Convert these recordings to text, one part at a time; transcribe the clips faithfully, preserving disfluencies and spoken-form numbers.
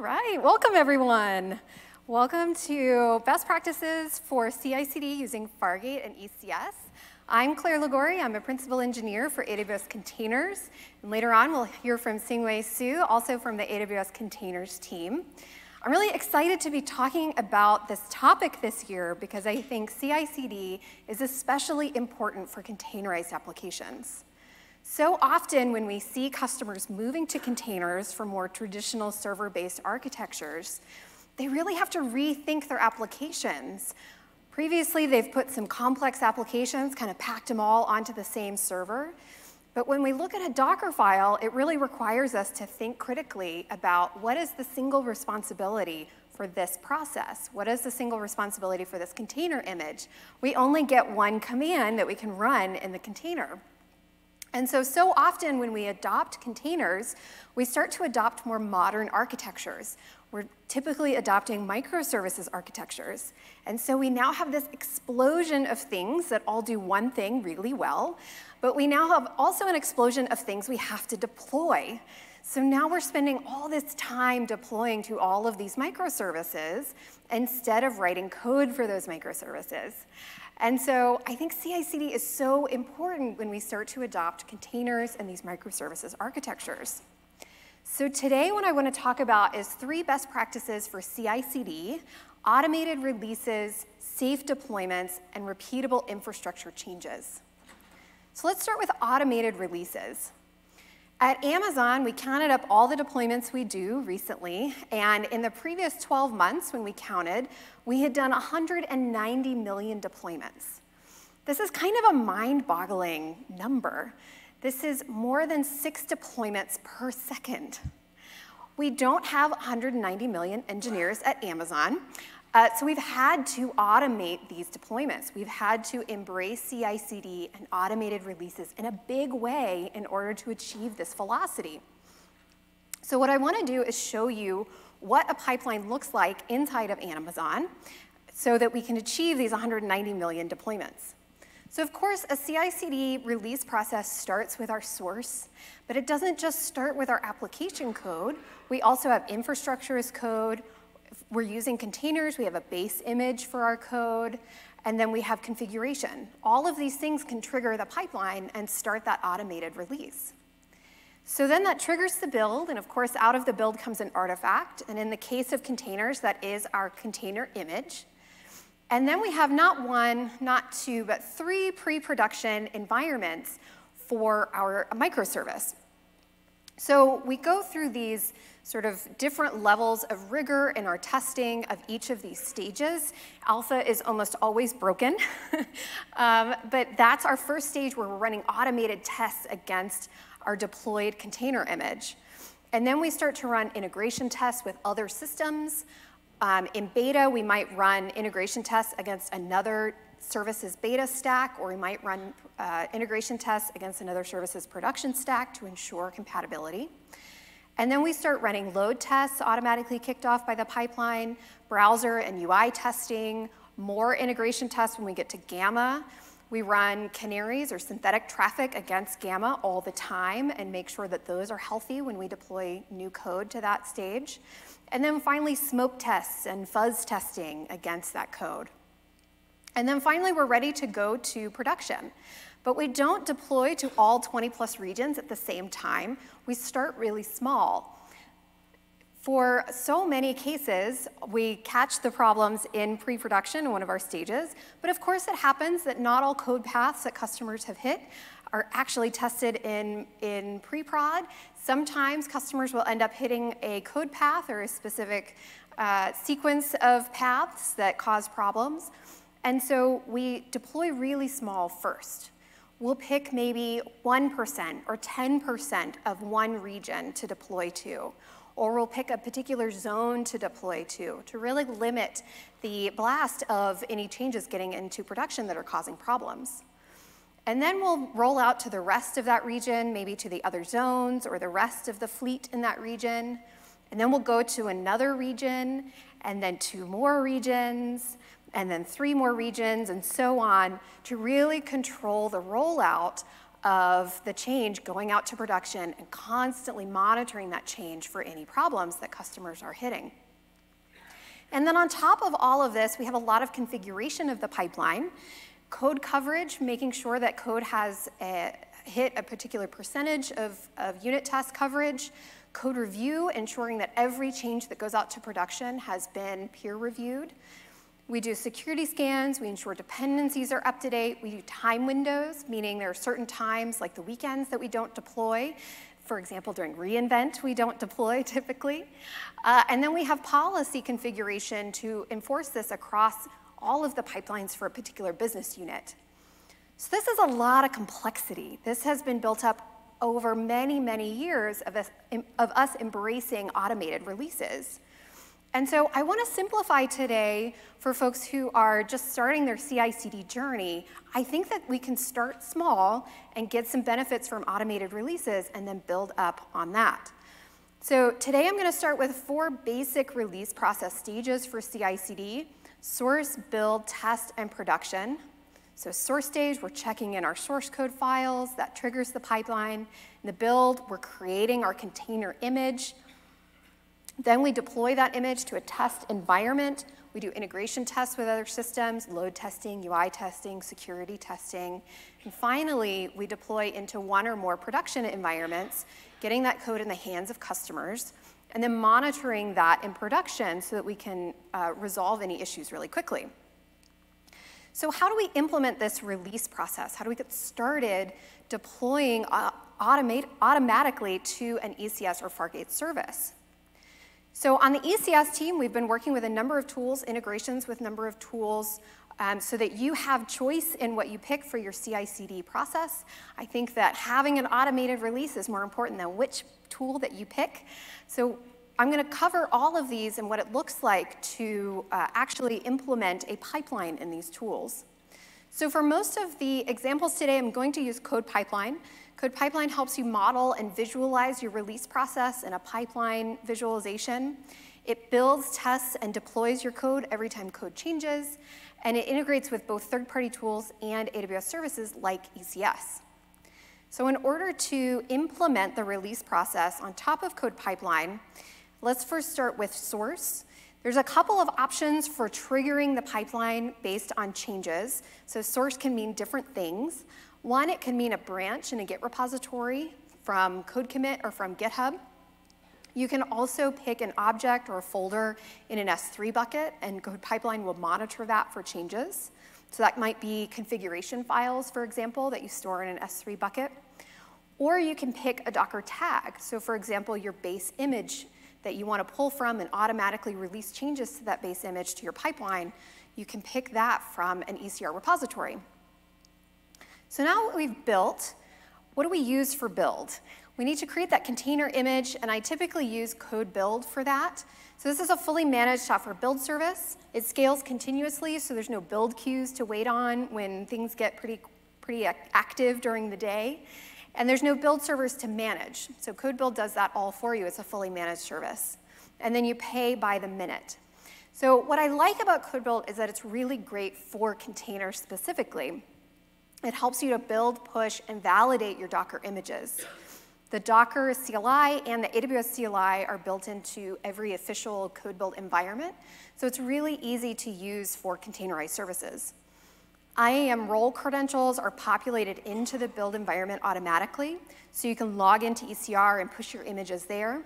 right, welcome everyone. Welcome to Best Practices for C I C D using Fargate and E C S. I'm Claire Liguori. I'm a Principal Engineer for A W S Containers. And later on, we'll hear from Sing-Wei Su, also from the A W S Containers team. I'm really excited to be talking about this topic this year because I think C I C D is especially important for containerized applications. So often when we see customers moving to containers from more traditional server-based architectures, they really have to rethink their applications. Previously, they've put some complex applications, kind of packed them all onto the same server. But when we look at a Docker file, it really requires us to think critically about what is the single responsibility for this process? What is the single responsibility for this container image? We only get one command that we can run in the container. And so, so often when we adopt containers, we start to adopt more modern architectures. We're typically adopting microservices architectures. And so we now have this explosion of things that all do one thing really well, but we now have also an explosion of things we have to deploy. So now we're spending all this time deploying to all of these microservices instead of writing code for those microservices. And so I think C I C D is so important when we start to adopt containers and these microservices architectures. So today what I want to talk about is three best practices for C I C D, automated releases, safe deployments, and repeatable infrastructure changes. So let's start with automated releases. At Amazon, we counted up all the deployments we do recently, and in the previous twelve months when we counted, we had done one hundred ninety million deployments. This is kind of a mind-boggling number. This is more than six deployments per second. We don't have one hundred ninety million engineers at Amazon, uh, so we've had to automate these deployments. We've had to embrace C I C D and automated releases in a big way in order to achieve this velocity. So what I want to do is show you what a pipeline looks like inside of Amazon so that we can achieve these one hundred ninety million deployments. So of course, a C I C D release process starts with our source, but it doesn't just start with our application code. We also have infrastructure as code. We're using containers. We have a base image for our code, and then we have configuration. All of these things can trigger the pipeline and start that automated release. So then that triggers the build, and of course, out of the build comes an artifact, and in the case of containers, that is our container image. And then we have not one, not two, but three pre-production environments for our microservice. So we go through these sort of different levels of rigor in our testing of each of these stages. Alpha is almost always broken, um, but that's our first stage where we're running automated tests against our deployed container image. And then we start to run integration tests with other systems. Um, in beta, we might run integration tests against another service's beta stack, or we might run uh, integration tests against another service's production stack to ensure compatibility. And then we start running load tests automatically kicked off by the pipeline, browser and U I testing, more integration tests when we get to Gamma. We run canaries or synthetic traffic against Gamma all the time and make sure that those are healthy when we deploy new code to that stage. And then finally, smoke tests and fuzz testing against that code. And then finally, we're ready to go to production. But we don't deploy to all twenty plus regions at the same time. We start really small. For so many cases, we catch the problems in pre-production in one of our stages, but of course it happens that not all code paths that customers have hit are actually tested in, in pre-prod. Sometimes customers will end up hitting a code path or a specific uh, sequence of paths that cause problems, and so we deploy really small first. We'll pick maybe one percent or ten percent of one region to deploy to, or we'll pick a particular zone to deploy to, to really limit the blast of any changes getting into production that are causing problems. And then we'll roll out to the rest of that region, maybe to the other zones or the rest of the fleet in that region. And then we'll go to another region, and then two more regions, and then three more regions, and so on, to really control the rollout of the change going out to production and constantly monitoring that change for any problems that customers are hitting. And then on top of all of this, we have a lot of configuration of the pipeline, code coverage, making sure that code has a, hit a particular percentage of, of unit test coverage, code review, ensuring that every change that goes out to production has been peer reviewed. We do security scans, we ensure dependencies are up to date, we do time windows, meaning there are certain times, like the weekends, that we don't deploy. For example, during reInvent, we don't deploy typically. Uh, and then we have policy configuration to enforce this across all of the pipelines for a particular business unit. So this is a lot of complexity. This has been built up over many, many years of us, of us embracing automated releases. And so I want to simplify today for folks who are just starting their C I C D journey. I think that we can start small and get some benefits from automated releases and then build up on that. So today I'm going to start with four basic release process stages for C I C D: source, build, test, and production. So source stage, we're checking in our source code files. That triggers the pipeline. In the build, we're creating our container image. Then we deploy that image to a test environment. We do integration tests with other systems, load testing, U I testing, security testing. And finally, we deploy into one or more production environments, getting that code in the hands of customers, and then monitoring that in production so that we can uh, resolve any issues really quickly. So how do we implement this release process? How do we get started deploying uh, automate, automatically to an E C S or Fargate service? So on the E C S team, we've been working with a number of tools, integrations with a number of tools, um, so that you have choice in what you pick for your C I C D process. I think that having an automated release is more important than which tool that you pick. So I'm going to cover all of these and what it looks like to uh, actually implement a pipeline in these tools. So for most of the examples today, I'm going to use CodePipeline. CodePipeline helps you model and visualize your release process in a pipeline visualization. It builds, tests, and deploys your code every time code changes, and it integrates with both third-party tools and A W S services like E C S. So in order to implement the release process on top of CodePipeline, let's first start with source. There's a couple of options for triggering the pipeline based on changes. So source can mean different things. One, it can mean a branch in a Git repository from code commit or from GitHub. You can also pick an object or a folder in an S three bucket, and CodePipeline will monitor that for changes. So that might be configuration files, for example, that you store in an S three bucket. Or you can pick a Docker tag. So for example, your base image that you want to pull from and automatically release changes to that base image to your pipeline, you can pick that from an E C R repository. So now what we've built, what do we use for build? We need to create that container image, and I typically use CodeBuild for that. So this is a fully managed software build service. It scales continuously, so there's no build queues to wait on when things get pretty, pretty active during the day. And there's no build servers to manage. So CodeBuild does that all for you. It's a fully managed service. And then you pay by the minute. So what I like about CodeBuild is that it's really great for containers specifically. It helps you to build, push, and validate your Docker images. The Docker C L I and the A W S C L I are built into every official CodeBuild environment. So it's really easy to use for containerized services. I A M role credentials are populated into the build environment automatically, so you can log into E C R and push your images there.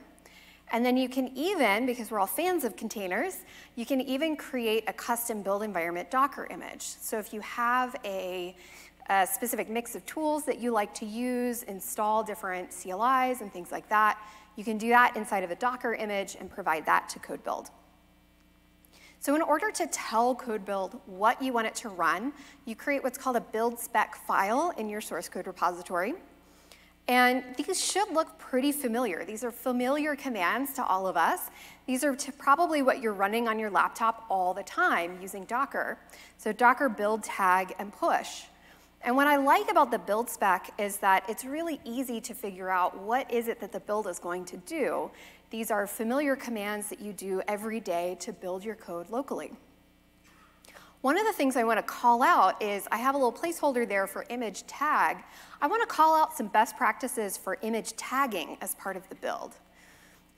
And then you can even, because we're all fans of containers, you can even create a custom build environment Docker image. So if you have a, a specific mix of tools that you like to use, install different C L Is and things like that, you can do that inside of a Docker image and provide that to CodeBuild. So in order to tell CodeBuild what you want it to run, you create what's called a build spec file in your source code repository. And these should look pretty familiar. These are familiar commands to all of us. These are probably what you're running on your laptop all the time using Docker. So Docker build, tag, and push. And what I like about the build spec is that it's really easy to figure out what is it that the build is going to do. These are familiar commands that you do every day to build your code locally. One of the things I want to call out is I have a little placeholder there for image tag. I want to call out some best practices for image tagging as part of the build.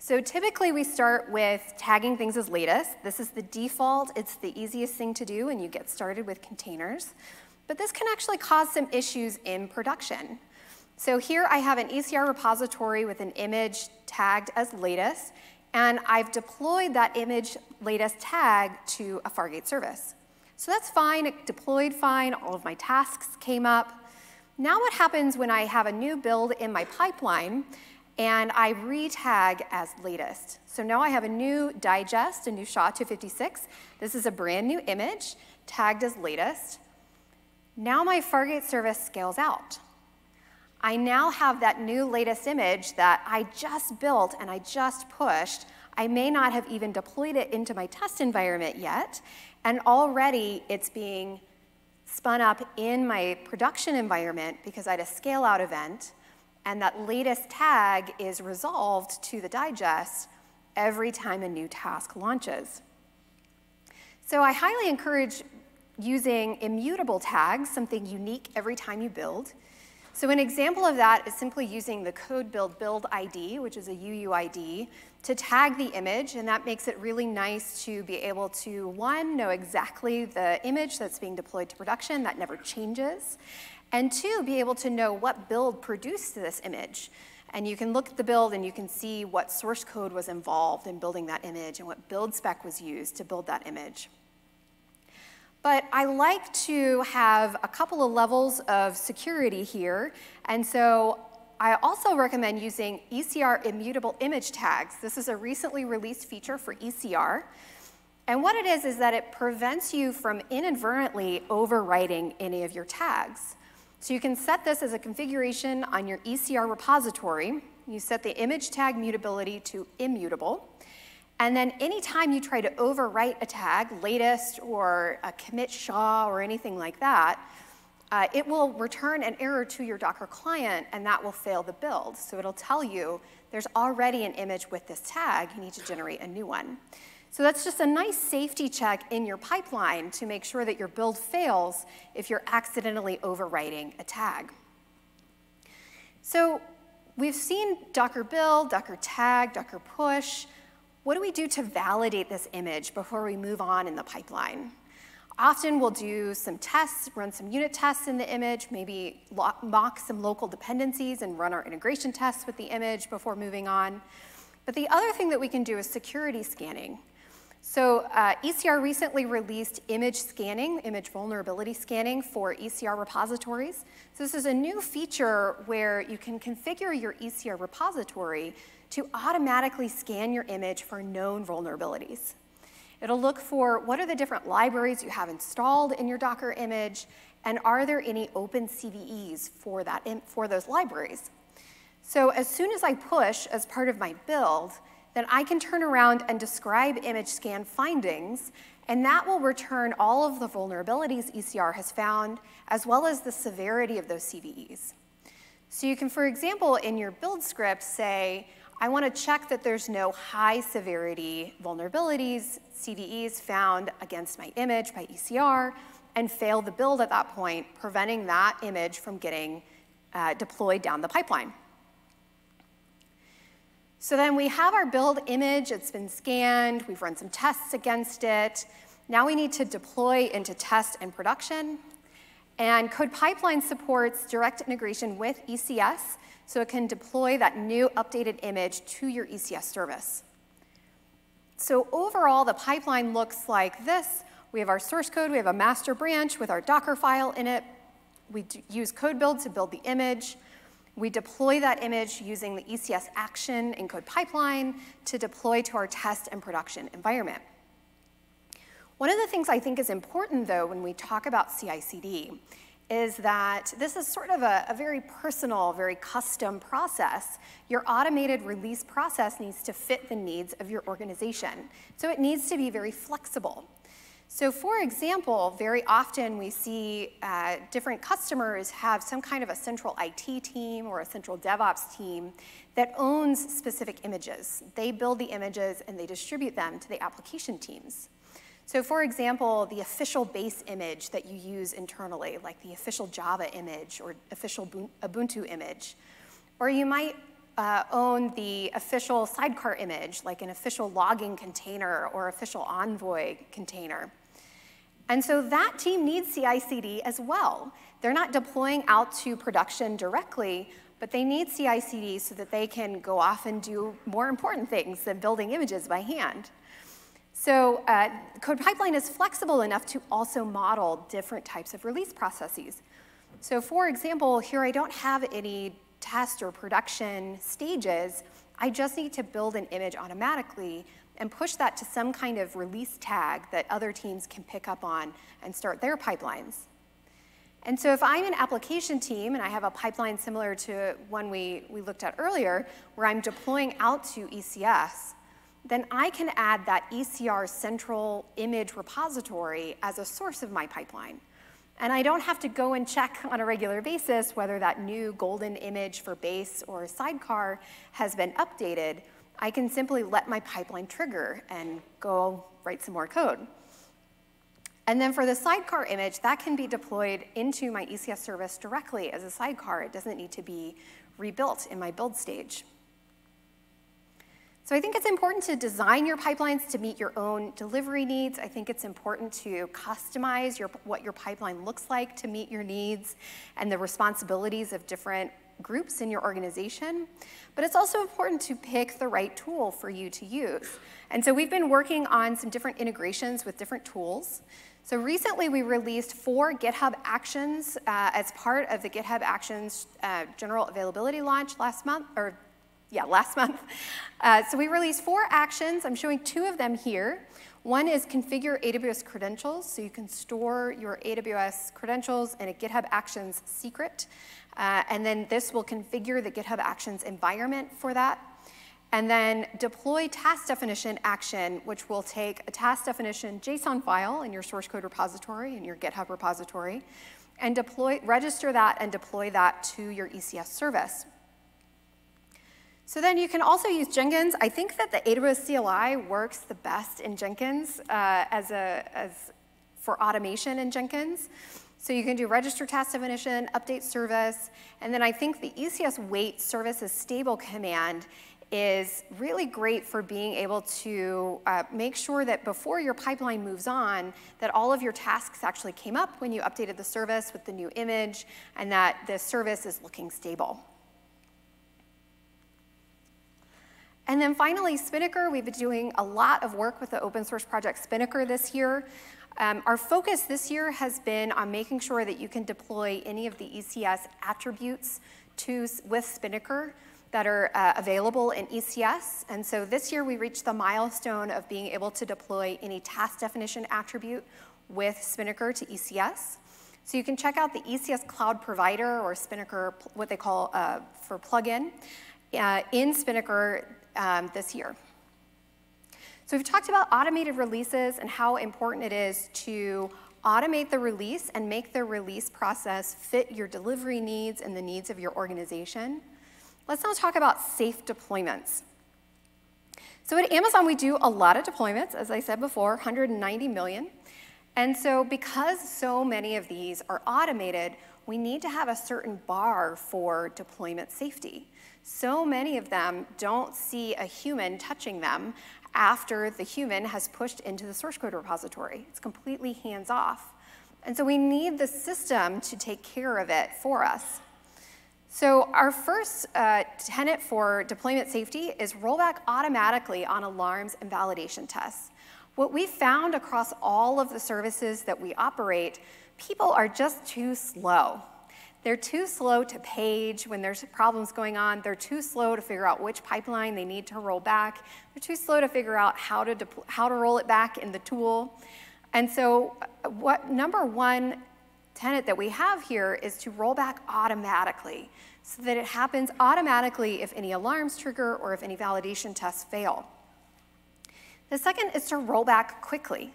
So typically we start with tagging things as latest. This is the default. It's the easiest thing to do when you get started with containers. But this can actually cause some issues in production. So here I have an E C R repository with an image tagged as latest, and I've deployed that image latest tag to a Fargate service. So that's fine, it deployed fine, all of my tasks came up. Now what happens when I have a new build in my pipeline and I re-tag as latest? So now I have a new digest, a new S H A two fifty-six. This is a brand new image tagged as latest. Now my Fargate service scales out. I now have that new latest image that I just built and I just pushed. I may not have even deployed it into my test environment yet, and already it's being spun up in my production environment because I had a scale out event, and that latest tag is resolved to the digest every time a new task launches. So I highly encourage using immutable tags, something unique every time you build. So an example of that is simply using the CodeBuild build I D, which is a U U I D, to tag the image, and that makes it really nice to be able to, one, know exactly the image that's being deployed to production, that never changes, and two, be able to know what build produced this image. And you can look at the build and you can see what source code was involved in building that image and what build spec was used to build that image. But I like to have a couple of levels of security here, and so I also recommend using E C R immutable image tags. This is a recently released feature for E C R, and what it is is that it prevents you from inadvertently overwriting any of your tags. So you can set this as a configuration on your E C R repository. You set the image tag mutability to immutable. And then anytime you try to overwrite a tag, latest or a commit S H A or anything like that, uh, it will return an error to your Docker client, and that will fail the build. So it'll tell you there's already an image with this tag. You need to generate a new one. So that's just a nice safety check in your pipeline to make sure that your build fails if you're accidentally overwriting a tag. So we've seen Docker build, Docker tag, Docker push. What do we do to validate this image before we move on in the pipeline? Often we'll do some tests, run some unit tests in the image, maybe mock some local dependencies and run our integration tests with the image before moving on. But the other thing that we can do is security scanning. So uh, E C R recently released image scanning, image vulnerability scanning for E C R repositories. So this is a new feature where you can configure your E C R repository to automatically scan your image for known vulnerabilities. It'll look for what are the different libraries you have installed in your Docker image, and are there any open C V Es for, that, for those libraries? So as soon as I push as part of my build, then I can turn around and describe image scan findings, and that will return all of the vulnerabilities E C R has found, as well as the severity of those C V Es. So you can, for example, in your build script say, I want to check that there's no high severity vulnerabilities, C V Es found against my image by E C R, and fail the build at that point, preventing that image from getting uh, deployed down the pipeline. So then we have our build image, it's been scanned, we've run some tests against it. Now we need to deploy into test and production. And CodePipeline supports direct integration with E C S, so it can deploy that new updated image to your E C S service. So overall, the pipeline looks like this. We have our source code, we have a master branch with our Docker file in it. We use CodeBuild to build the image. We deploy that image using the E C S action in CodePipeline to deploy to our test and production environment. One of the things I think is important, though, when we talk about C I C D is that this is sort of a, a very personal, very custom process. Your automated release process needs to fit the needs of your organization. So it needs to be very flexible. So for example, very often we see uh, different customers have some kind of a central I T team or a central DevOps team that owns specific images. They build the images and they distribute them to the application teams. So for example, the official base image that you use internally, like the official Java image or official Ubuntu image, or you might uh, own the official sidecar image, like an official logging container or official Envoy container. And so that team needs C I C D as well. They're not deploying out to production directly, but they need C I C D so that they can go off and do more important things than building images by hand. So uh, CodePipeline is flexible enough to also model different types of release processes. So for example, here I don't have any test or production stages. I just need to build an image automatically and push that to some kind of release tag that other teams can pick up on and start their pipelines. And so if I'm an application team and I have a pipeline similar to one we, we looked at earlier, where I'm deploying out to E C S, then I can add that E C R central image repository as a source of my pipeline. And I don't have to go and check on a regular basis whether that new golden image for base or sidecar has been updated. I can simply let my pipeline trigger and go write some more code. And then for the sidecar image, that can be deployed into my E C S service directly as a sidecar. It doesn't need to be rebuilt in my build stage. So I think it's important to design your pipelines to meet your own delivery needs. I think it's important to customize your, what your pipeline looks like to meet your needs and the responsibilities of different groups in your organization. But it's also important to pick the right tool for you to use. And so we've been working on some different integrations with different tools. So recently we released four GitHub Actions uh, as part of the GitHub Actions uh, general availability launch last month, or Yeah, last month. Uh, so we released four actions. I'm showing two of them here. One is configure A W S credentials, so you can store your A W S credentials in a GitHub Actions secret. Uh, and then this will configure the GitHub Actions environment for that. And then deploy task definition action, which will take a task definition JSON file in your source code repository, in your GitHub repository, and deploy, register that and deploy that to your E C S service. So then you can also use Jenkins. I think that the A W S C L I works the best in Jenkins uh, as a, as for automation in Jenkins. So you can do register task definition, update service, and then I think the E C S wait services stable command is really great for being able to uh, make sure that before your pipeline moves on, that all of your tasks actually came up when you updated the service with the new image and that the service is looking stable. And then finally, Spinnaker. We've been doing a lot of work with the open source project Spinnaker this year. Um, our focus this year has been on making sure that you can deploy any of the E C S attributes to, with Spinnaker that are uh, available in E C S. And so this year we reached the milestone of being able to deploy any task definition attribute with Spinnaker to E C S. So you can check out the E C S Cloud Provider or Spinnaker, what they call uh, for plugin, uh, in Spinnaker Um, this year. So we've talked about automated releases and how important it is to automate the release and make the release process fit your delivery needs and the needs of your organization. Let's now talk about safe deployments. So at Amazon, we do a lot of deployments, as I said before, one hundred ninety million. And so because so many of these are automated, we need to have a certain bar for deployment safety. So many of them don't see a human touching them after the human has pushed into the source code repository. It's completely hands-off. And so we need the system to take care of it for us. So our first uh, tenet for deployment safety is rollback automatically on alarms and validation tests. What we found across all of the services that we operate, people are just too slow. They're too slow to page when there's problems going on. They're too slow to figure out which pipeline they need to roll back. They're too slow to figure out how to, how to roll it back in the tool. And so what number one tenet that we have here is to roll back automatically so that it happens automatically if any alarms trigger or if any validation tests fail. The second is to roll back quickly.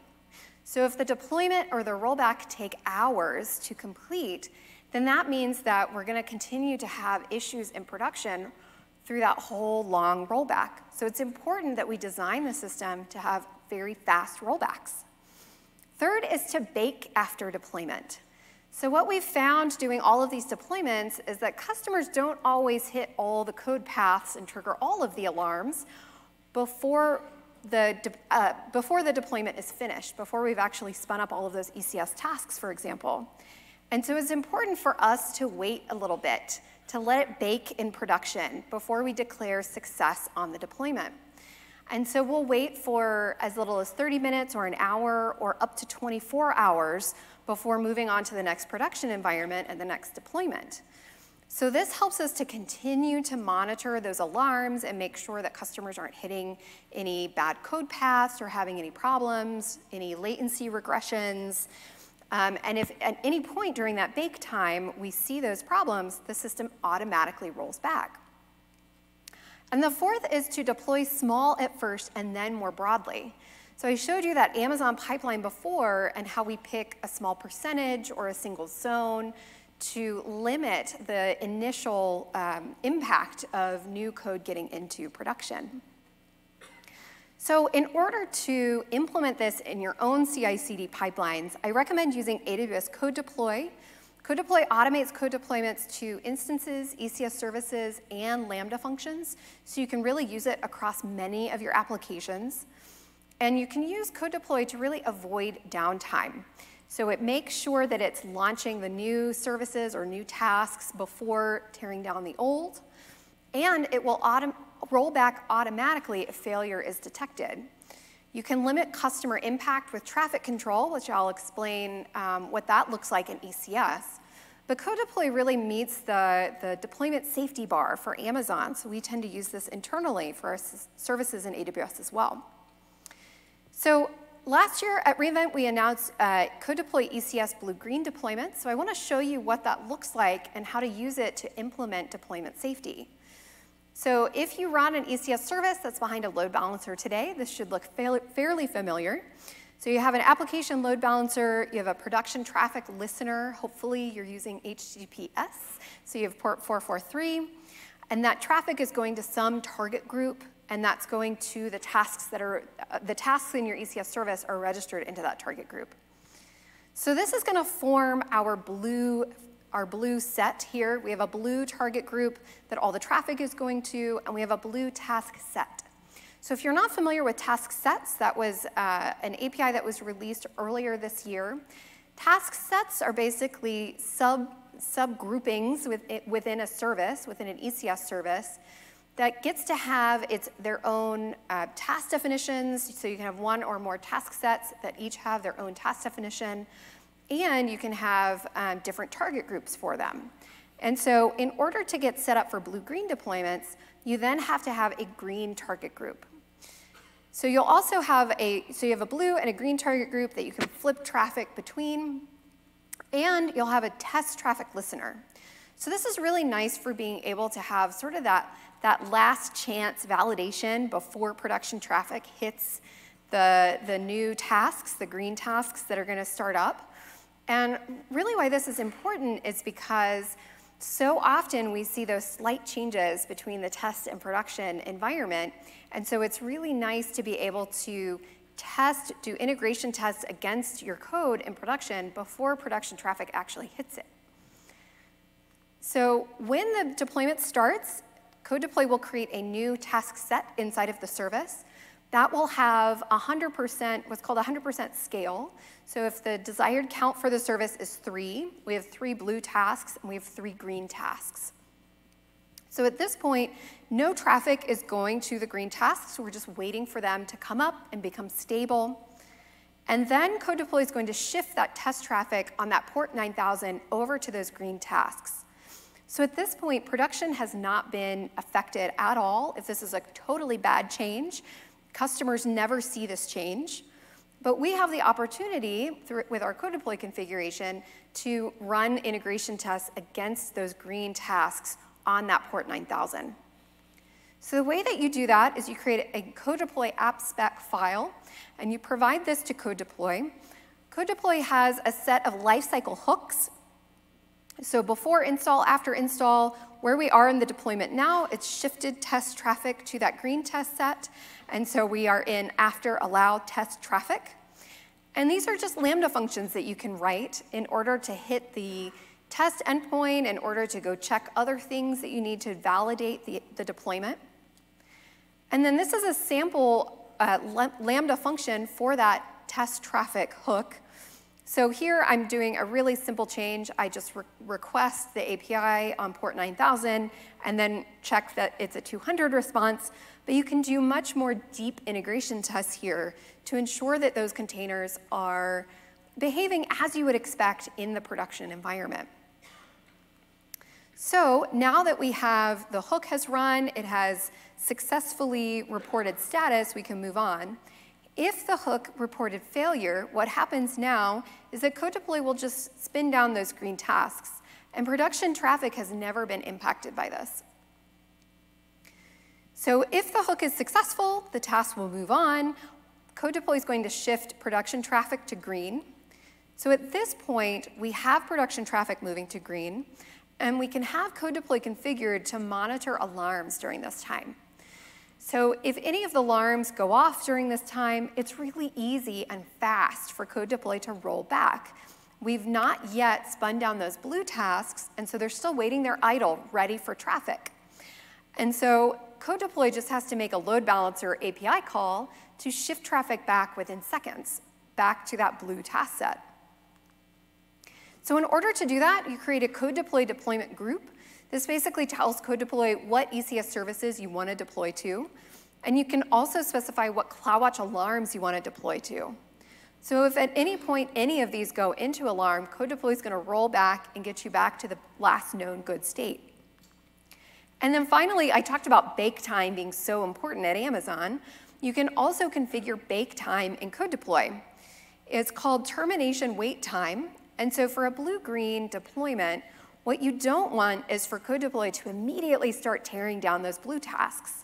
So if the deployment or the rollback take hours to complete, then that means that we're going to continue to have issues in production through that whole long rollback. So it's important that we design the system to have very fast rollbacks. Third is to bake after deployment. So what we've found doing all of these deployments is that customers don't always hit all the code paths and trigger all of the alarms before the, de uh, before the deployment is finished, before we've actually spun up all of those E C S tasks, for example. And so it's important for us to wait a little bit, to let it bake in production before we declare success on the deployment. And so we'll wait for as little as thirty minutes or an hour or up to twenty-four hours before moving on to the next production environment and the next deployment. So this helps us to continue to monitor those alarms and make sure that customers aren't hitting any bad code paths or having any problems, any latency regressions. Um, and if at any point during that bake time we see those problems, the system automatically rolls back. And the fourth is to deploy small at first and then more broadly. So I showed you that Amazon pipeline before and how we pick a small percentage or a single zone to limit the initial um, impact of new code getting into production. So in order to implement this in your own C I C D pipelines, I recommend using A W S CodeDeploy. CodeDeploy automates code deployments to instances, E C S services, and Lambda functions, so you can really use it across many of your applications. And you can use CodeDeploy to really avoid downtime. So it makes sure that it's launching the new services or new tasks before tearing down the old, and it will autom roll back automatically if failure is detected. You can limit customer impact with traffic control, which I'll explain um, what that looks like in E C S. But CodeDeploy really meets the, the deployment safety bar for Amazon, so we tend to use this internally for our services in A W S as well. So last year at reInvent, we announced uh, CodeDeploy E C S blue-green deployment, so I want to show you what that looks like and how to use it to implement deployment safety. So if you run an E C S service that's behind a load balancer today, this should look fairly familiar. So you have an application load balancer, you have a production traffic listener, hopefully you're using H T T P S, so you have port four forty-three, and that traffic is going to some target group, and that's going to the tasks that are, uh, the tasks in your E C S service are registered into that target group. So this is gonna form our blue Our blue set here. We have a blue target group that all the traffic is going to, and we have a blue task set. So if you're not familiar with task sets, that was uh, an A P I that was released earlier this year. Task sets are basically sub, sub-groupings within, within a service, within an E C S service, that gets to have its, their own uh, task definitions, so you can have one or more task sets that each have their own task definition. And you can have um, different target groups for them. And so in order to get set up for blue-green deployments, you then have to have a green target group. So you'll also have a, so you have a blue and a green target group that you can flip traffic between, and you'll have a test traffic listener. So this is really nice for being able to have sort of that, that last chance validation before production traffic hits the, the new tasks, the green tasks that are gonna start up. And really why this is important is because so often we see those slight changes between the test and production environment, and so it's really nice to be able to test, do integration tests against your code in production before production traffic actually hits it. So when the deployment starts, CodeDeploy will create a new task set inside of the service. That will have one hundred percent, what's called one hundred percent scale. So if the desired count for the service is three, we have three blue tasks and we have three green tasks. So at this point, no traffic is going to the green tasks. We're just waiting for them to come up and become stable. And then CodeDeploy is going to shift that test traffic on that port nine thousand over to those green tasks. So at this point, production has not been affected at all. If this is a totally bad change, customers never see this change, but we have the opportunity through, with our CodeDeploy configuration to run integration tests against those green tasks on that port nine thousand. So the way that you do that is you create a CodeDeploy app spec file, and you provide this to CodeDeploy. CodeDeploy has a set of lifecycle hooks. So before install, after install, where we are in the deployment now, it's shifted test traffic to that green test set, and so we are in after allow test traffic. And these are just Lambda functions that you can write in order to hit the test endpoint, in order to go check other things that you need to validate the, the deployment. And then this is a sample uh, Lambda function for that test traffic hook. So here I'm doing a really simple change. I just re request the A P I on port nine thousand and then check that it's a two hundred response. But you can do much more deep integration tests here to ensure that those containers are behaving as you would expect in the production environment. So now that we have the hook has run, it has successfully reported status, we can move on. If the hook reported failure, what happens now is that CodeDeploy will just spin down those green tasks, and production traffic has never been impacted by this. So if the hook is successful, the task will move on. CodeDeploy is going to shift production traffic to green. So at this point, we have production traffic moving to green, and we can have CodeDeploy configured to monitor alarms during this time. So if any of the alarms go off during this time, it's really easy and fast for CodeDeploy to roll back. We've not yet spun down those blue tasks, and so they're still waiting there idle, ready for traffic. And so CodeDeploy just has to make a load balancer A P I call to shift traffic back within seconds, back to that blue task set. So in order to do that, you create a CodeDeploy deployment group. This basically tells CodeDeploy what E C S services you want to deploy to, and you can also specify what CloudWatch alarms you want to deploy to. So if at any point any of these go into alarm, CodeDeploy is going to roll back and get you back to the last known good state. And then finally, I talked about bake time being so important at Amazon. You can also configure bake time in CodeDeploy. It's called termination wait time, and so for a blue-green deployment, what you don't want is for CodeDeploy to immediately start tearing down those blue tasks.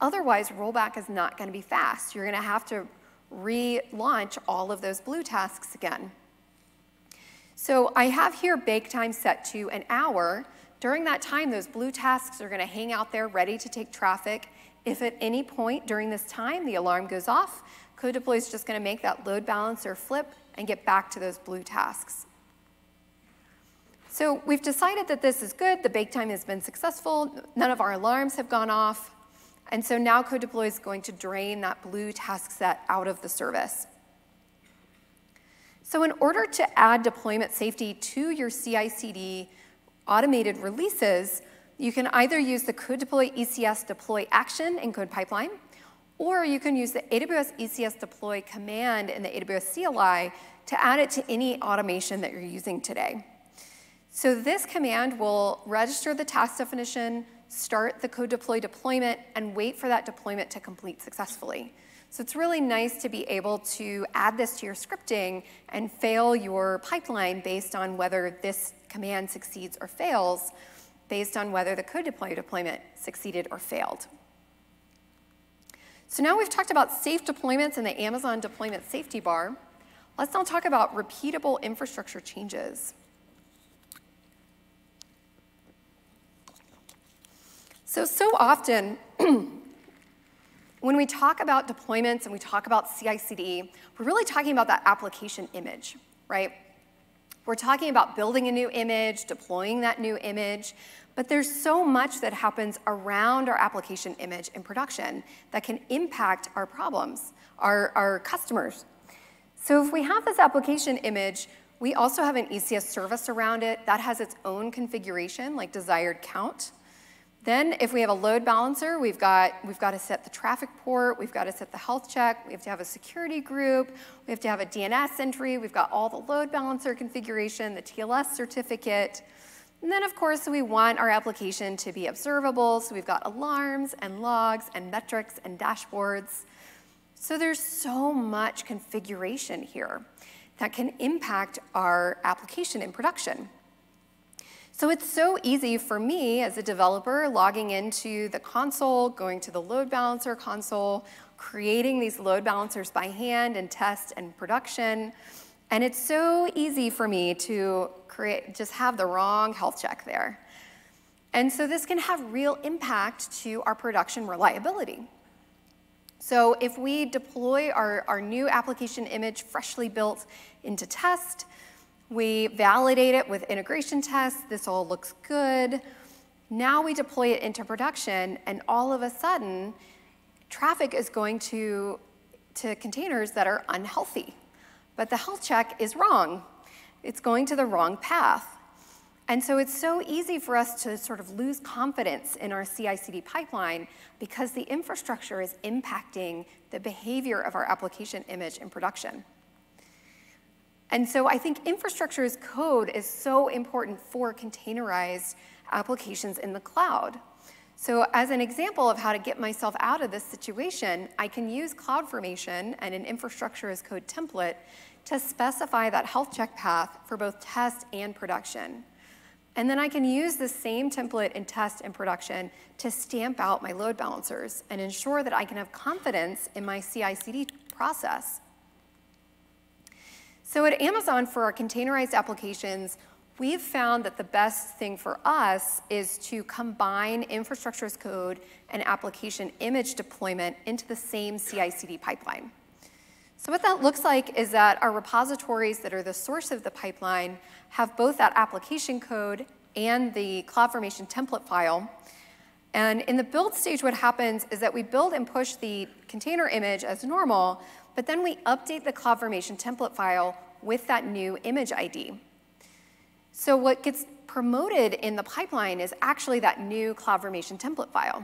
Otherwise, rollback is not going to be fast. You're going to have to relaunch all of those blue tasks again. So I have here bake time set to an hour. During that time, those blue tasks are going to hang out there ready to take traffic. If at any point during this time the alarm goes off, CodeDeploy is just going to make that load balancer flip and get back to those blue tasks. So we've decided that this is good. The bake time has been successful. None of our alarms have gone off. And so now CodeDeploy is going to drain that blue task set out of the service. So in order to add deployment safety to your C I C D automated releases, you can either use the CodeDeploy E C S deploy action in CodePipeline, or you can use the A W S E C S deploy command in the A W S C L I to add it to any automation that you're using today. So this command will register the task definition, start the CodeDeploy deployment, and wait for that deployment to complete successfully. So it's really nice to be able to add this to your scripting and fail your pipeline based on whether this command succeeds or fails, based on whether the CodeDeploy deployment succeeded or failed. So now we've talked about safe deployments in the Amazon deployment safety bar. Let's now talk about repeatable infrastructure changes. So, so often, when we talk about deployments and we talk about C I C D, we're really talking about that application image, right? We're talking about building a new image, deploying that new image, but there's so much that happens around our application image in production that can impact our problems, our, our customers. So if we have this application image, we also have an E C S service around it that has its own configuration, like desired count. Then if we have a load balancer, we've got, we've got to set the traffic port, we've got to set the health check, we have to have a security group, we have to have a D N S entry, we've got all the load balancer configuration, the T L S certificate. And then of course we want our application to be observable, so we've got alarms and logs and metrics and dashboards. So there's so much configuration here that can impact our application in production. So it's so easy for me as a developer logging into the console, going to the load balancer console, creating these load balancers by hand and test and production. And it's so easy for me to create, just have the wrong health check there. And so this can have real impact to our production reliability. So if we deploy our, our new application image freshly built into test, we validate it with integration tests, this all looks good. Now we deploy it into production, and all of a sudden, traffic is going to, to containers that are unhealthy. But the health check is wrong. It's going to the wrong path. And so it's so easy for us to sort of lose confidence in our C I C D pipeline because the infrastructure is impacting the behavior of our application image in production. And so I think infrastructure as code is so important for containerized applications in the cloud. So as an example of how to get myself out of this situation, I can use CloudFormation and an infrastructure as code template to specify that health check path for both test and production. And then I can use the same template in test and production to stamp out my load balancers and ensure that I can have confidence in my C I C D process. So at Amazon, for our containerized applications, we've found that the best thing for us is to combine infrastructure as code and application image deployment into the same C I C D pipeline. So what that looks like is that our repositories that are the source of the pipeline have both that application code and the CloudFormation template file. And in the build stage, what happens is that we build and push the container image as normal, but then we update the CloudFormation template file with that new image I D. So what gets promoted in the pipeline is actually that new CloudFormation template file.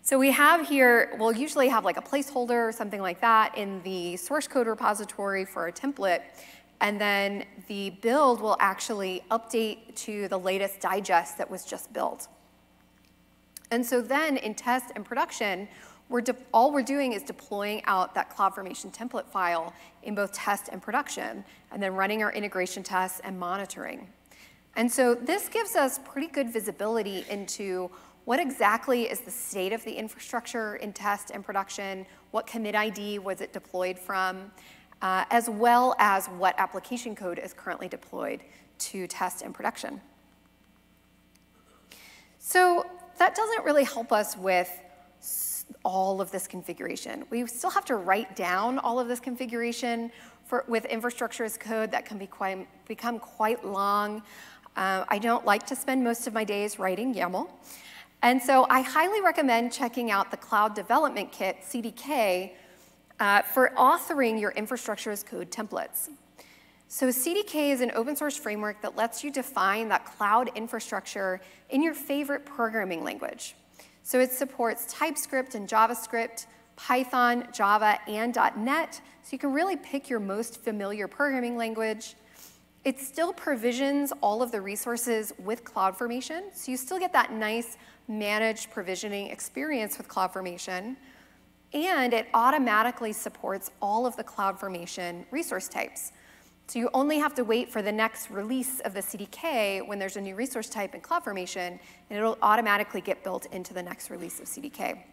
So we have here, we'll usually have like a placeholder or something like that in the source code repository for our template, and then the build will actually update to the latest digest that was just built. And so then in test and production, we're all we're doing is deploying out that CloudFormation template file in both test and production, and then running our integration tests and monitoring. And so this gives us pretty good visibility into what exactly is the state of the infrastructure in test and production, what commit I D was it deployed from, uh, as well as what application code is currently deployed to test and production. So that doesn't really help us with all of this configuration. We still have to write down all of this configuration for, with infrastructure as code that can be quite, become quite long. Uh, I don't like to spend most of my days writing YAML. And so I highly recommend checking out the Cloud Development Kit, C D K, uh, for authoring your infrastructure as code templates. So C D K is an open source framework that lets you define that cloud infrastructure in your favorite programming language. So it supports TypeScript and JavaScript, Python, Java, and dot net, so you can really pick your most familiar programming language. It still provisions all of the resources with CloudFormation, so you still get that nice managed provisioning experience with CloudFormation, and it automatically supports all of the CloudFormation resource types. So you only have to wait for the next release of the C D K when there's a new resource type in CloudFormation, and it'll automatically get built into the next release of C D K.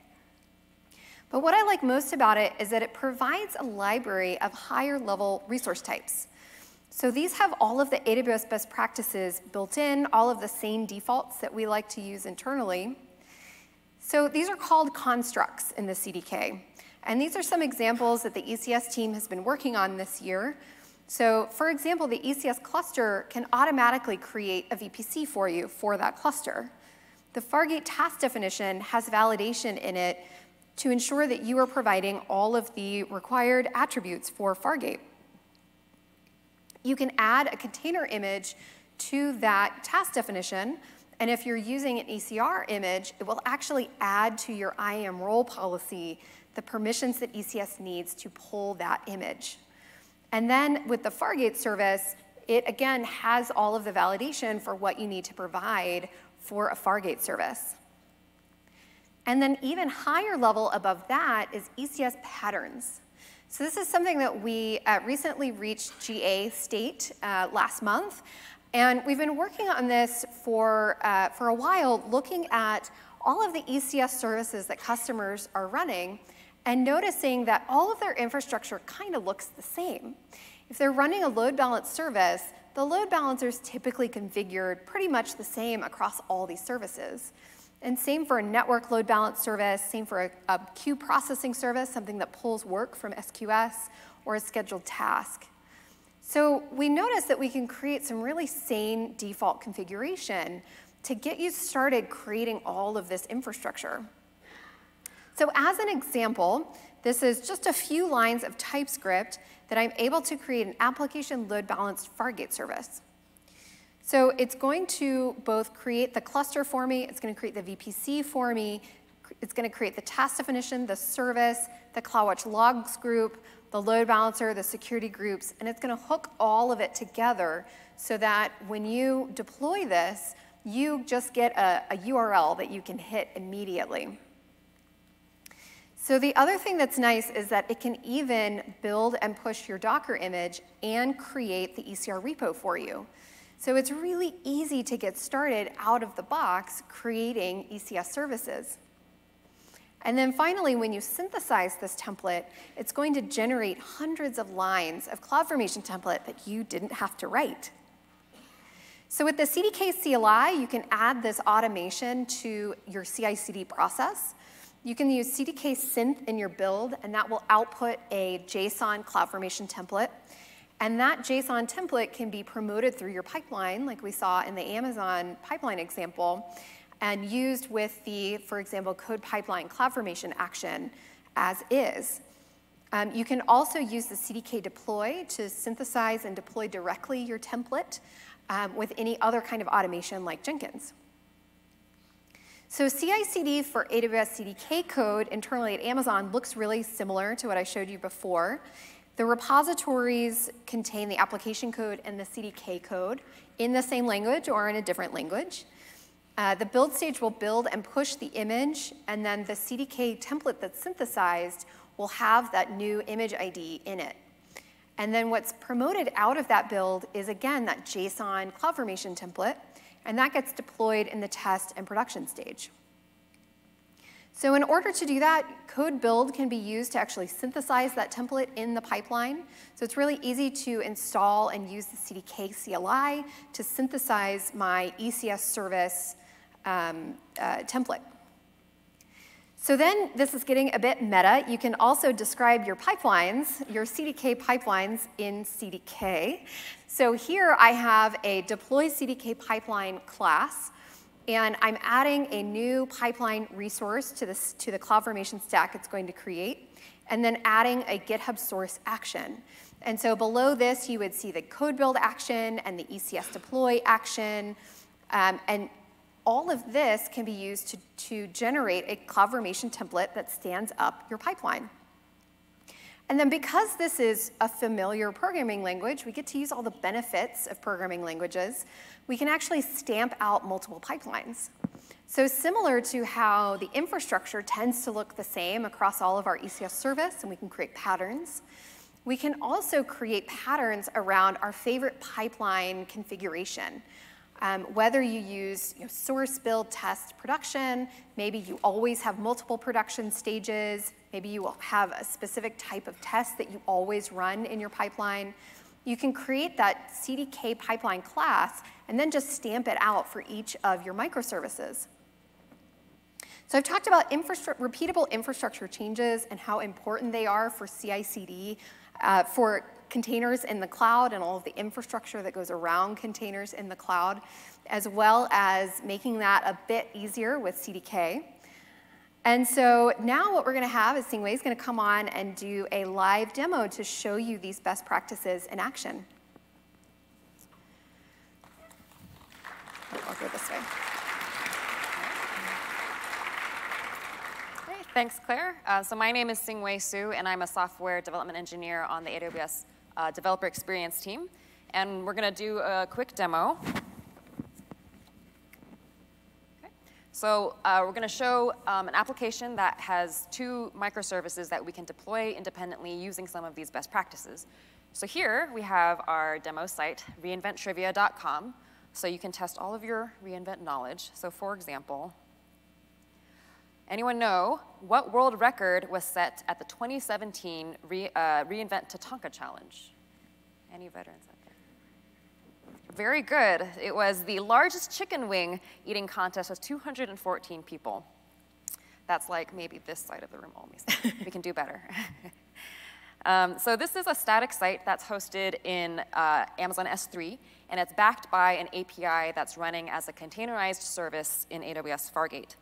But what I like most about it is that it provides a library of higher level resource types. So these have all of the A W S best practices built in, all of the same defaults that we like to use internally. So these are called constructs in the C D K. And these are some examples that the E C S team has been working on this year. So for example, the E C S cluster can automatically create a V P C for you for that cluster. The Fargate task definition has validation in it to ensure that you are providing all of the required attributes for Fargate. You can add a container image to that task definition, and if you're using an E C R image, it will actually add to your I A M role policy the permissions that E C S needs to pull that image. And then with the Fargate service, it again has all of the validation for what you need to provide for a Fargate service. And then even higher level above that is E C S patterns. So this is something that we uh, recently reached G A state uh, last month, and we've been working on this for, uh, for a while, looking at all of the E C S services that customers are running and noticing that all of their infrastructure kind of looks the same. If they're running a load balance service, the load balancer is typically configured pretty much the same across all these services. And same for a network load balance service, same for a, a queue processing service, something that pulls work from S Q S or a scheduled task. So we notice that we can create some really sane default configuration to get you started creating all of this infrastructure. So as an example, this is just a few lines of TypeScript that I'm able to create an application load balanced Fargate service. So it's going to both create the cluster for me, it's going to create the V P C for me, it's going to create the task definition, the service, the CloudWatch logs group, the load balancer, the security groups, and it's going to hook all of it together so that when you deploy this, you just get a, a U R L that you can hit immediately. So the other thing that's nice is that it can even build and push your Docker image and create the E C R repo for you. So it's really easy to get started out of the box creating E C S services. And then finally, when you synthesize this template, it's going to generate hundreds of lines of CloudFormation template that you didn't have to write. So with the C D K C L I, you can add this automation to your C I C D process. You can use C D K synth in your build, and that will output a JSON CloudFormation template. And that JSON template can be promoted through your pipeline, like we saw in the Amazon pipeline example, and used with the, for example, CodePipeline CloudFormation action as is. Um, you can also use the C D K deploy to synthesize and deploy directly your template um, with any other kind of automation like Jenkins. So C I C D for A W S C D K code internally at Amazon looks really similar to what I showed you before. The repositories contain the application code and the C D K code in the same language or in a different language. Uh, the build stage will build and push the image, and then the C D K template that's synthesized will have that new image I D in it. And then what's promoted out of that build is, again, that JSON CloudFormation template, and that gets deployed in the test and production stage. So in order to do that, CodeBuild can be used to actually synthesize that template in the pipeline. So it's really easy to install and use the C D K C L I to synthesize my E C S service um, uh, template. So then this is getting a bit meta. You can also describe your pipelines, your C D K pipelines in C D K. So here I have a deploy C D K pipeline class, and I'm adding a new pipeline resource to, this, to the CloudFormation stack it's going to create, and then adding a GitHub source action. And so below this, you would see the CodeBuild action and the E C S deploy action. Um, and all of this can be used to, to generate a CloudFormation template that stands up your pipeline. And then because this is a familiar programming language, we get to use all the benefits of programming languages. We can actually stamp out multiple pipelines. So similar to how the infrastructure tends to look the same across all of our E C S service, and we can create patterns, we can also create patterns around our favorite pipeline configuration. Um, whether you use you know, source, build, test, production, maybe you always have multiple production stages, maybe you will have a specific type of test that you always run in your pipeline. You can create that C D K pipeline class and then just stamp it out for each of your microservices. So I've talked about infrastru- repeatable infrastructure changes and how important they are for C I C D, uh, for containers in the cloud and all of the infrastructure that goes around containers in the cloud, as well as making that a bit easier with C D K. And so now what we're going to have is Sing-Wei is going to come on and do a live demo to show you these best practices in action. I'll go this way. Great. Thanks, Claire. Uh, so my name is Sing-Wei Su, and I'm a software development engineer on the A W S uh, Developer Experience team. And we're going to do a quick demo. So uh, we're going to show um, an application that has two microservices that we can deploy independently using some of these best practices. So here we have our demo site, reinvent trivia dot com, so you can test all of your reinvent knowledge. So for example, anyone know what world record was set at the twenty seventeen Re uh, Reinvent Tatanka Challenge? Any veterans out there? Very good. It was the largest chicken wing eating contest with two hundred fourteen people. That's like maybe this side of the room only. We can do better. um, so this is a static site that's hosted in uh, Amazon S three, and it's backed by an A P I that's running as a containerized service in A W S Fargate.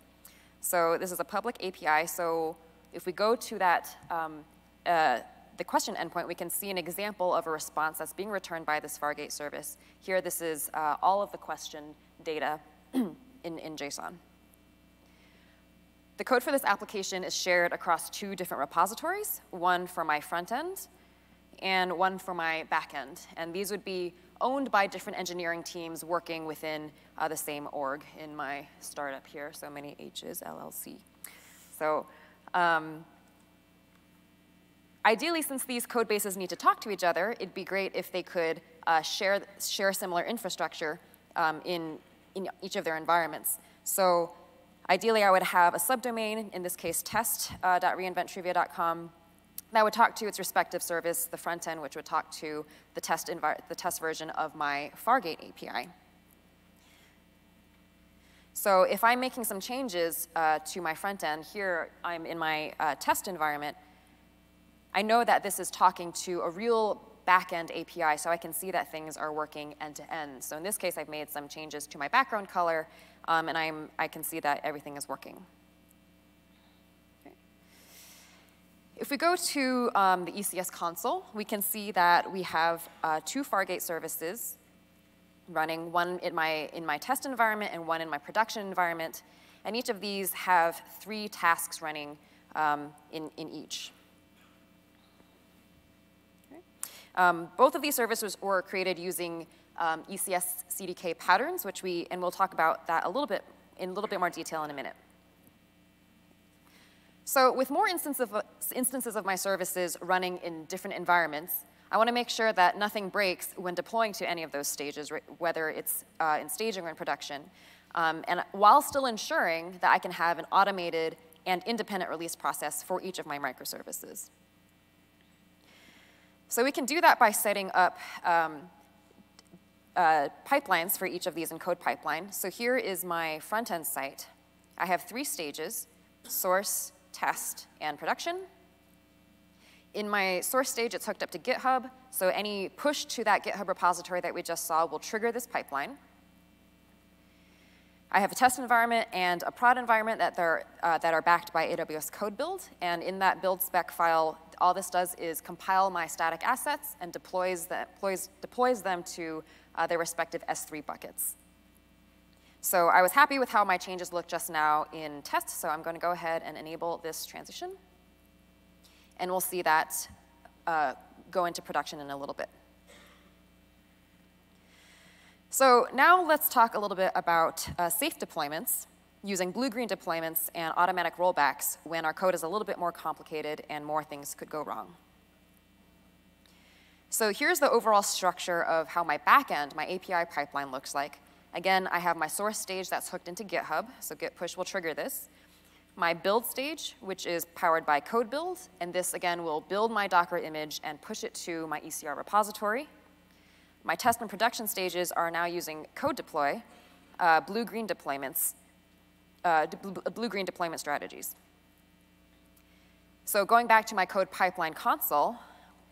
So this is a public A P I. So if we go to that um, uh, the question endpoint, we can see an example of a response that's being returned by this Fargate service. Here, this is uh, all of the question data in, in JSON. The code for this application is shared across two different repositories, one for my front end and one for my back end. And these would be owned by different engineering teams working within uh, the same org in my startup here. So many H's, L L C. So. Um, Ideally, since these code bases need to talk to each other, it'd be great if they could uh, share, share similar infrastructure um, in, in each of their environments. So ideally, I would have a subdomain, in this case, test dot reinvent trivia dot com, that would talk to its respective service, the front end, which would talk to the test, the test version of my Fargate A P I. So if I'm making some changes uh, to my front end, here I'm in my uh, test environment, I know that this is talking to a real back-end A P I, so I can see that things are working end-to-end. So in this case, I've made some changes to my background color, um, and I'm, I can see that everything is working. Okay. If we go to um, the E C S console, we can see that we have uh, two Fargate services running, one in my, in my test environment and one in my production environment. And each of these have three tasks running um, in, in each. Um, both of these services were created using um, E C S C D K patterns, which we, and we'll talk about that a little bit, in a little bit more detail in a minute. So with more instance of, uh, instances of my services running in different environments, I want to make sure that nothing breaks when deploying to any of those stages, whether it's uh, in staging or in production, um, and while still ensuring that I can have an automated and independent release process for each of my microservices. So we can do that by setting up um, uh, pipelines for each of these in CodePipeline. So here is my front-end site. I have three stages, source, test, and production. In my source stage, it's hooked up to GitHub. So any push to that GitHub repository that we just saw will trigger this pipeline. I have a test environment and a prod environment that, they're, uh, that are backed by A W S CodeBuild. And in that build spec file, all this does is compile my static assets and deploys, the, deploys, deploys them to uh, their respective S three buckets. So I was happy with how my changes look just now in test, so I'm going to go ahead and enable this transition. And we'll see that uh, go into production in a little bit. So now let's talk a little bit about uh, safe deployments, using blue-green deployments and automatic rollbacks when our code is a little bit more complicated and more things could go wrong. So here's the overall structure of how my backend, my A P I pipeline looks like. Again, I have my source stage that's hooked into GitHub, so git push will trigger this. My build stage, which is powered by CodeBuild, and this, again, will build my Docker image and push it to my E C R repository. My test and production stages are now using CodeDeploy, uh, blue-green deployments, Uh, blue-green deployment strategies. So going back to my code pipeline console,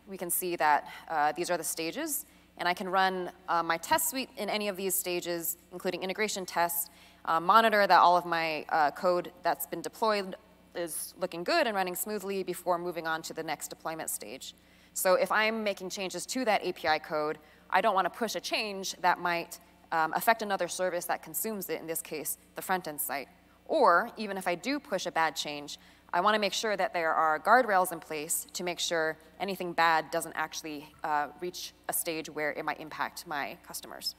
we can see that uh, these are the stages, and I can run uh, my test suite in any of these stages, including integration tests, uh, monitor that all of my uh, code that's been deployed is looking good and running smoothly before moving on to the next deployment stage. So if I'm making changes to that A P I code, I don't want to push a change that might um, affect another service that consumes it, in this case, the front-end site. Or even if I do push a bad change, I want to make sure that there are guardrails in place to make sure anything bad doesn't actually uh, reach a stage where it might impact my customers.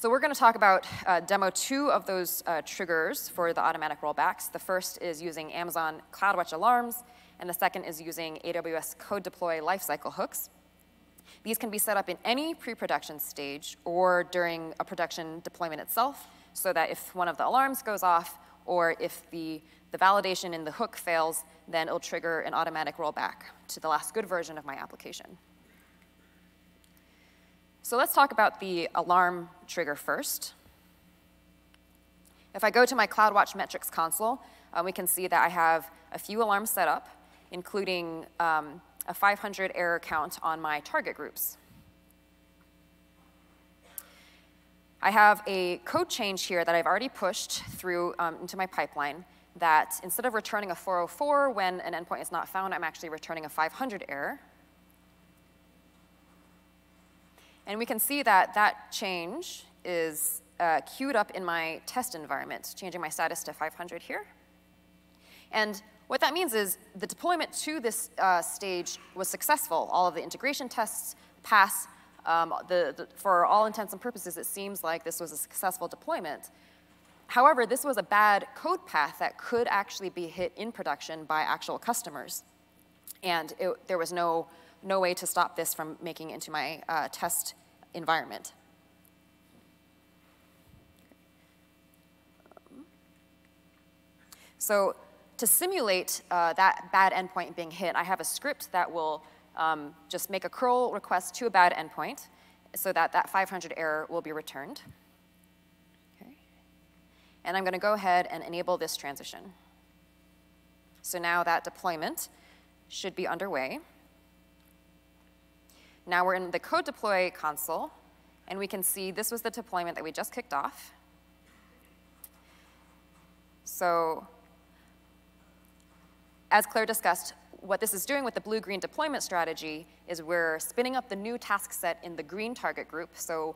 So we're going to talk about uh, demo two of those uh, triggers for the automatic rollbacks. The first is using Amazon CloudWatch alarms, and the second is using A W S CodeDeploy lifecycle hooks. These can be set up in any pre-production stage or during a production deployment itself, so that if one of the alarms goes off or if the, the validation in the hook fails, then it'll trigger an automatic rollback to the last good version of my application. So let's talk about the alarm trigger first. If I go to my CloudWatch metrics console, um, we can see that I have a few alarms set up, including um, a five hundred error count on my target groups. I have a code change here that I've already pushed through um, into my pipeline that instead of returning a four oh four when an endpoint is not found, I'm actually returning a five hundred error. And we can see that that change is uh, queued up in my test environment, changing my status to five hundred here. And what that means is the deployment to this uh, stage was successful. All of the integration tests pass. Um, the, the, for all intents and purposes, it seems like this was a successful deployment. However, this was a bad code path that could actually be hit in production by actual customers. And it, there was no, no way to stop this from making it into my uh, test environment. So to simulate uh, that bad endpoint being hit, I have a script that will Um, just make a curl request to a bad endpoint so that that five hundred error will be returned. Okay. And I'm going to go ahead and enable this transition. So now that deployment should be underway. Now we're in the code deploy console, and we can see this was the deployment that we just kicked off. So as Claire discussed, what this is doing with the blue-green deployment strategy is we're spinning up the new task set in the green target group. So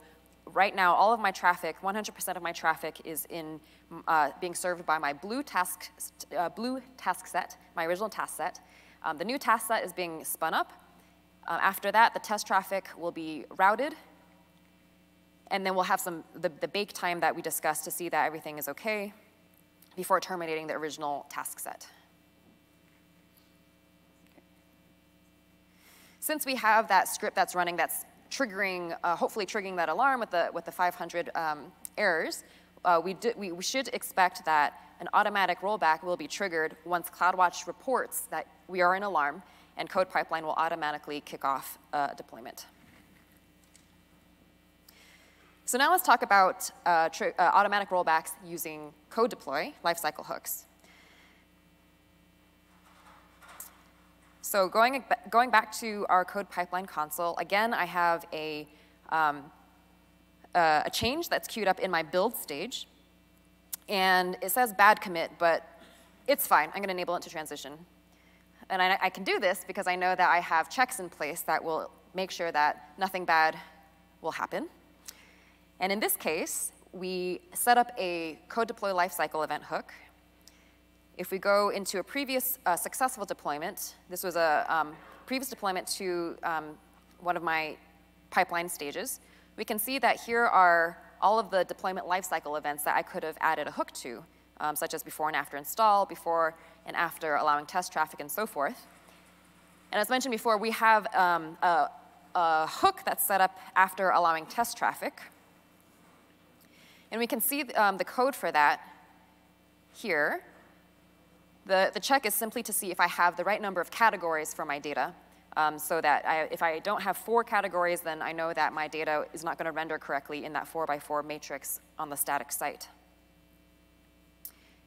right now, all of my traffic, one hundred percent of my traffic is in uh, being served by my blue task, uh, blue task set, my original task set. Um, the new task set is being spun up. Uh, after that, the test traffic will be routed. And then we'll have some the, the bake time that we discussed to see that everything is OK before terminating the original task set. Since we have that script that's running that's triggering, uh, hopefully triggering that alarm with the, with the five hundred um, errors, uh, we, do, we, we should expect that an automatic rollback will be triggered once CloudWatch reports that we are in alarm, and CodePipeline will automatically kick off uh, deployment. So now let's talk about uh, tri uh, automatic rollbacks using CodeDeploy lifecycle hooks. So going, going back to our code pipeline console, again, I have a, um, uh, a change that's queued up in my build stage. And it says bad commit, but it's fine. I'm going to enable it to transition. And I, I can do this because I know that I have checks in place that will make sure that nothing bad will happen. And in this case, we set up a code deploy lifecycle event hook. If we go into a previous uh, successful deployment, this was a um, previous deployment to um, one of my pipeline stages, we can see that here are all of the deployment lifecycle events that I could have added a hook to, um, such as before and after install, before and after allowing test traffic, and so forth. And as mentioned before, we have um, a, a hook that's set up after allowing test traffic. And we can see um, the code for that here. The, the check is simply to see if I have the right number of categories for my data, um, so that I, if I don't have four categories, then I know that my data is not going to render correctly in that four by four matrix on the static site.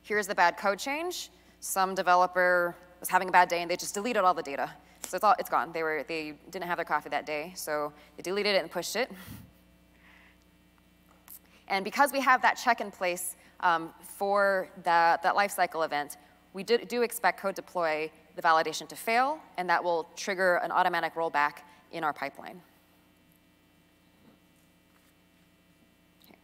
Here's the bad code change. Some developer was having a bad day, and they just deleted all the data. So it's, all, it's gone. They, were, they didn't have their coffee that day, so they deleted it and pushed it. And because we have that check in place um, for that, that lifecycle event, we do, do expect code deploy the validation to fail, and that will trigger an automatic rollback in our pipeline. Okay.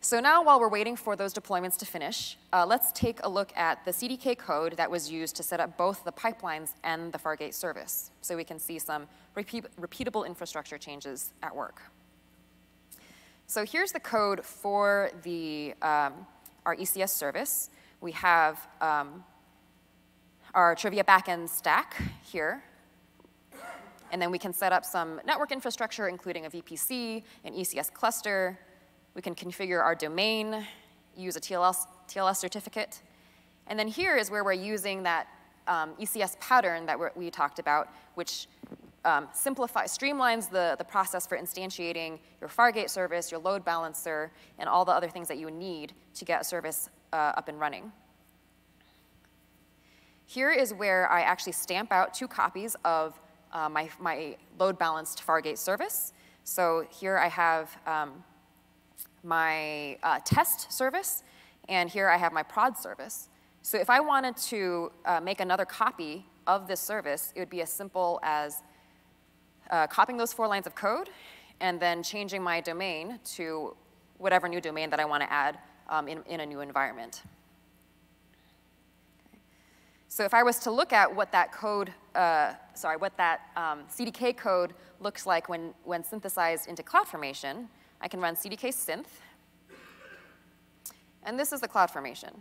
So now, while we're waiting for those deployments to finish, uh, let's take a look at the C D K code that was used to set up both the pipelines and the Fargate service, so we can see some repeat, repeatable infrastructure changes at work. So here's the code for the um, our E C S service. We have um, our Trivia backend stack here. And then we can set up some network infrastructure, including a V P C, an E C S cluster. We can configure our domain, use a T L S, T L S certificate. And then here is where we're using that um, E C S pattern that we talked about, which um, simplifies, streamlines the, the process for instantiating your Fargate service, your load balancer, and all the other things that you need to get a service uh, up and running. Here is where I actually stamp out two copies of uh, my, my load balanced Fargate service. So here I have um, my uh, test service, and here I have my prod service. So if I wanted to uh, make another copy of this service, it would be as simple as uh, copying those four lines of code and then changing my domain to whatever new domain that I want to add um, in, in a new environment. Okay. So if I was to look at what that code, uh, sorry, what that um, C D K code looks like when, when synthesized into CloudFormation, I can run C D K synth, and this is the CloudFormation.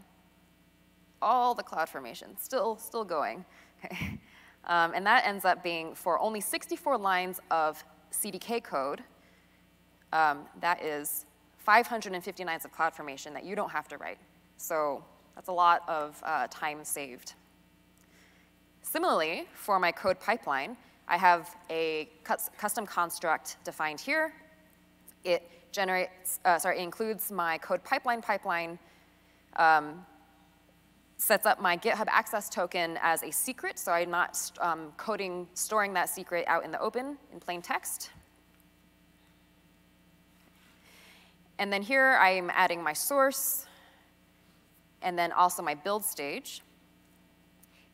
All the CloudFormation, still, still going. Okay. Um, and that ends up being, for only sixty-four lines of C D K code, um, that is five hundred fifty lines of CloudFormation that you don't have to write. So that's a lot of uh, time saved. Similarly, for my code pipeline, I have a custom construct defined here. It generates, uh, sorry, it includes my code pipeline pipeline, um, sets up my GitHub access token as a secret, so I'm not um, coding, storing that secret out in the open in plain text. And then here I am adding my source, and then also my build stage.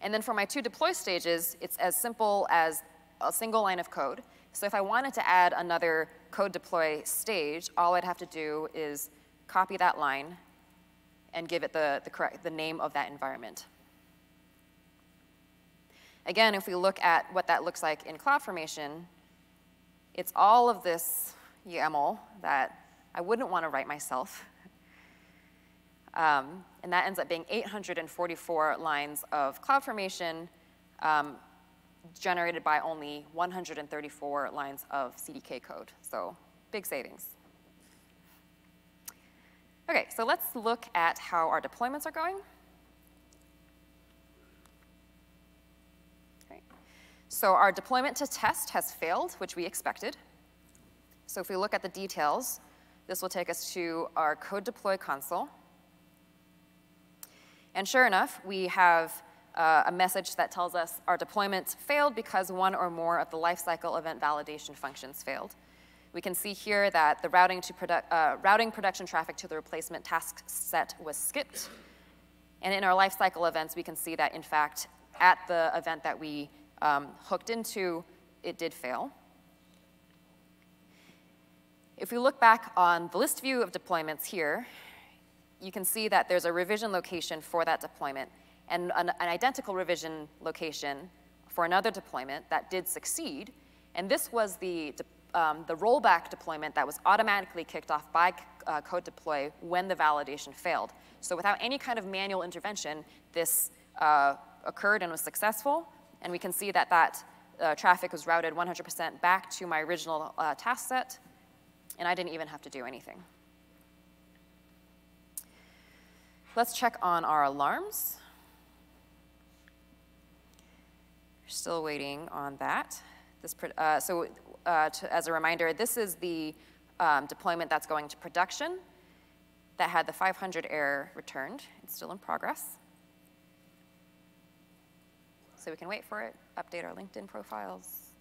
And then for my two deploy stages, it's as simple as a single line of code. So if I wanted to add another code deploy stage, all I'd have to do is copy that line and give it the, the, correct, the name of that environment. Again, if we look at what that looks like in CloudFormation, it's all of this YAML that I wouldn't want to write myself. Um, and that ends up being eight hundred forty-four lines of CloudFormation um, generated by only one hundred thirty-four lines of C D K code. So big savings. Okay, so let's look at how our deployments are going. Okay. So our deployment to test has failed, which we expected. So if we look at the details, this will take us to our code deploy console. And sure enough, we have uh, a message that tells us our deployment failed because one or more of the lifecycle event validation functions failed. We can see here that the routing, to produ uh, routing production traffic to the replacement task set was skipped. And in our lifecycle events, we can see that, in fact, at the event that we um, hooked into, it did fail. If we look back on the list view of deployments here, you can see that there's a revision location for that deployment and an, an identical revision location for another deployment that did succeed. And this was the Um, the rollback deployment that was automatically kicked off by uh, CodeDeploy when the validation failed. So without any kind of manual intervention, this uh, occurred and was successful. And we can see that that uh, traffic was routed one hundred percent back to my original uh, task set, and I didn't even have to do anything. Let's check on our alarms. We're still waiting on that. This, uh, so uh, to, as a reminder, this is the um, deployment that's going to production that had the five hundred error returned. It's still in progress. So we can wait for it, update our LinkedIn profiles,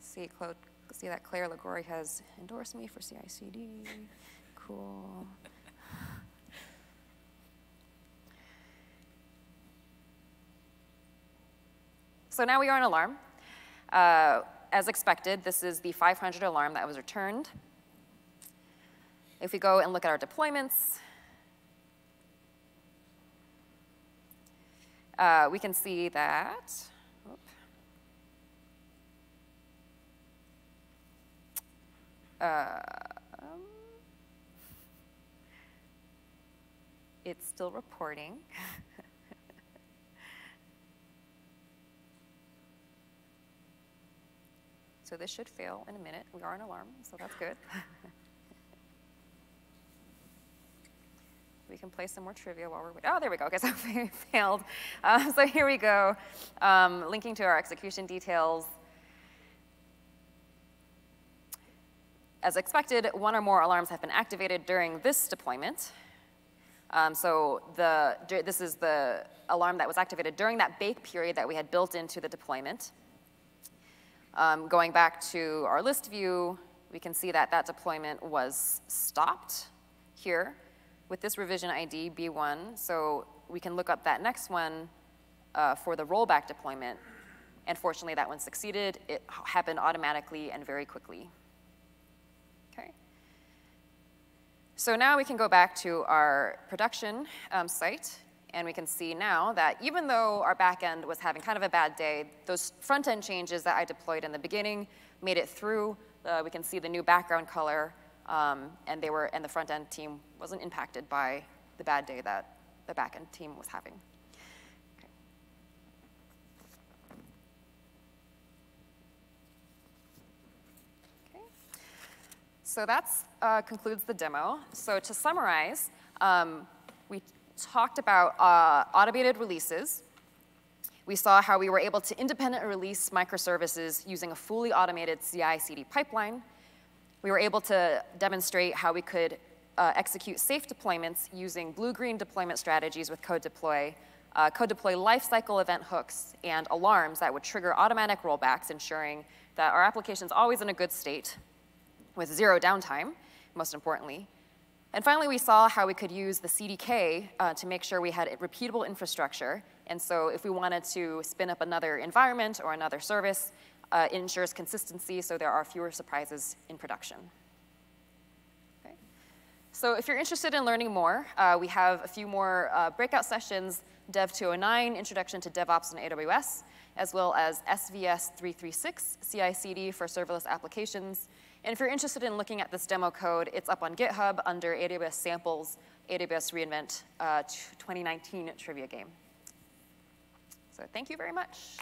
see, Claude, see that Claire Liguori has endorsed me for C I C D. Cool. So now we are on alarm. Uh, as expected, this is the five hundred alarm that was returned. If we go and look at our deployments, uh, we can see that uh, um, it's still reporting. So this should fail in a minute. We are on alarm, so that's good. We can play some more trivia while we're waiting. Oh, there we go. Okay, so it failed. Um, so here we go, um, linking to our execution details. As expected, one or more alarms have been activated during this deployment. Um, so the, this is the alarm that was activated during that bake period that we had built into the deployment. Um, going back to our list view, we can see that that deployment was stopped here with this revision I D, B one. So we can look up that next one uh, for the rollback deployment. And fortunately, that one succeeded. It happened automatically and very quickly. So now we can go back to our production um, site, and we can see now that even though our back end was having kind of a bad day, those front end changes that I deployed in the beginning made it through. Uh, we can see the new background color, um, and they were, and the front end team wasn't impacted by the bad day that the back end team was having. Okay. Okay. So that's. Uh, concludes the demo. So to summarize, um, we talked about uh, automated releases. We saw how we were able to independently release microservices using a fully automated C I C D pipeline. We were able to demonstrate how we could uh, execute safe deployments using blue-green deployment strategies with CodeDeploy, uh, CodeDeploy lifecycle event hooks, and alarms that would trigger automatic rollbacks, ensuring that our application's always in a good state with zero downtime, most importantly. And finally, we saw how we could use the C D K uh, to make sure we had repeatable infrastructure. And so if we wanted to spin up another environment or another service, uh, it ensures consistency so there are fewer surprises in production. Okay. So if you're interested in learning more, uh, we have a few more uh, breakout sessions, Dev two oh nine, Introduction to DevOps in A W S, as well as S V S three three six, C I C D for serverless applications. And if you're interested in looking at this demo code, it's up on GitHub under A W S Samples, A W S reInvent uh, twenty nineteen Trivia Game. So thank you very much.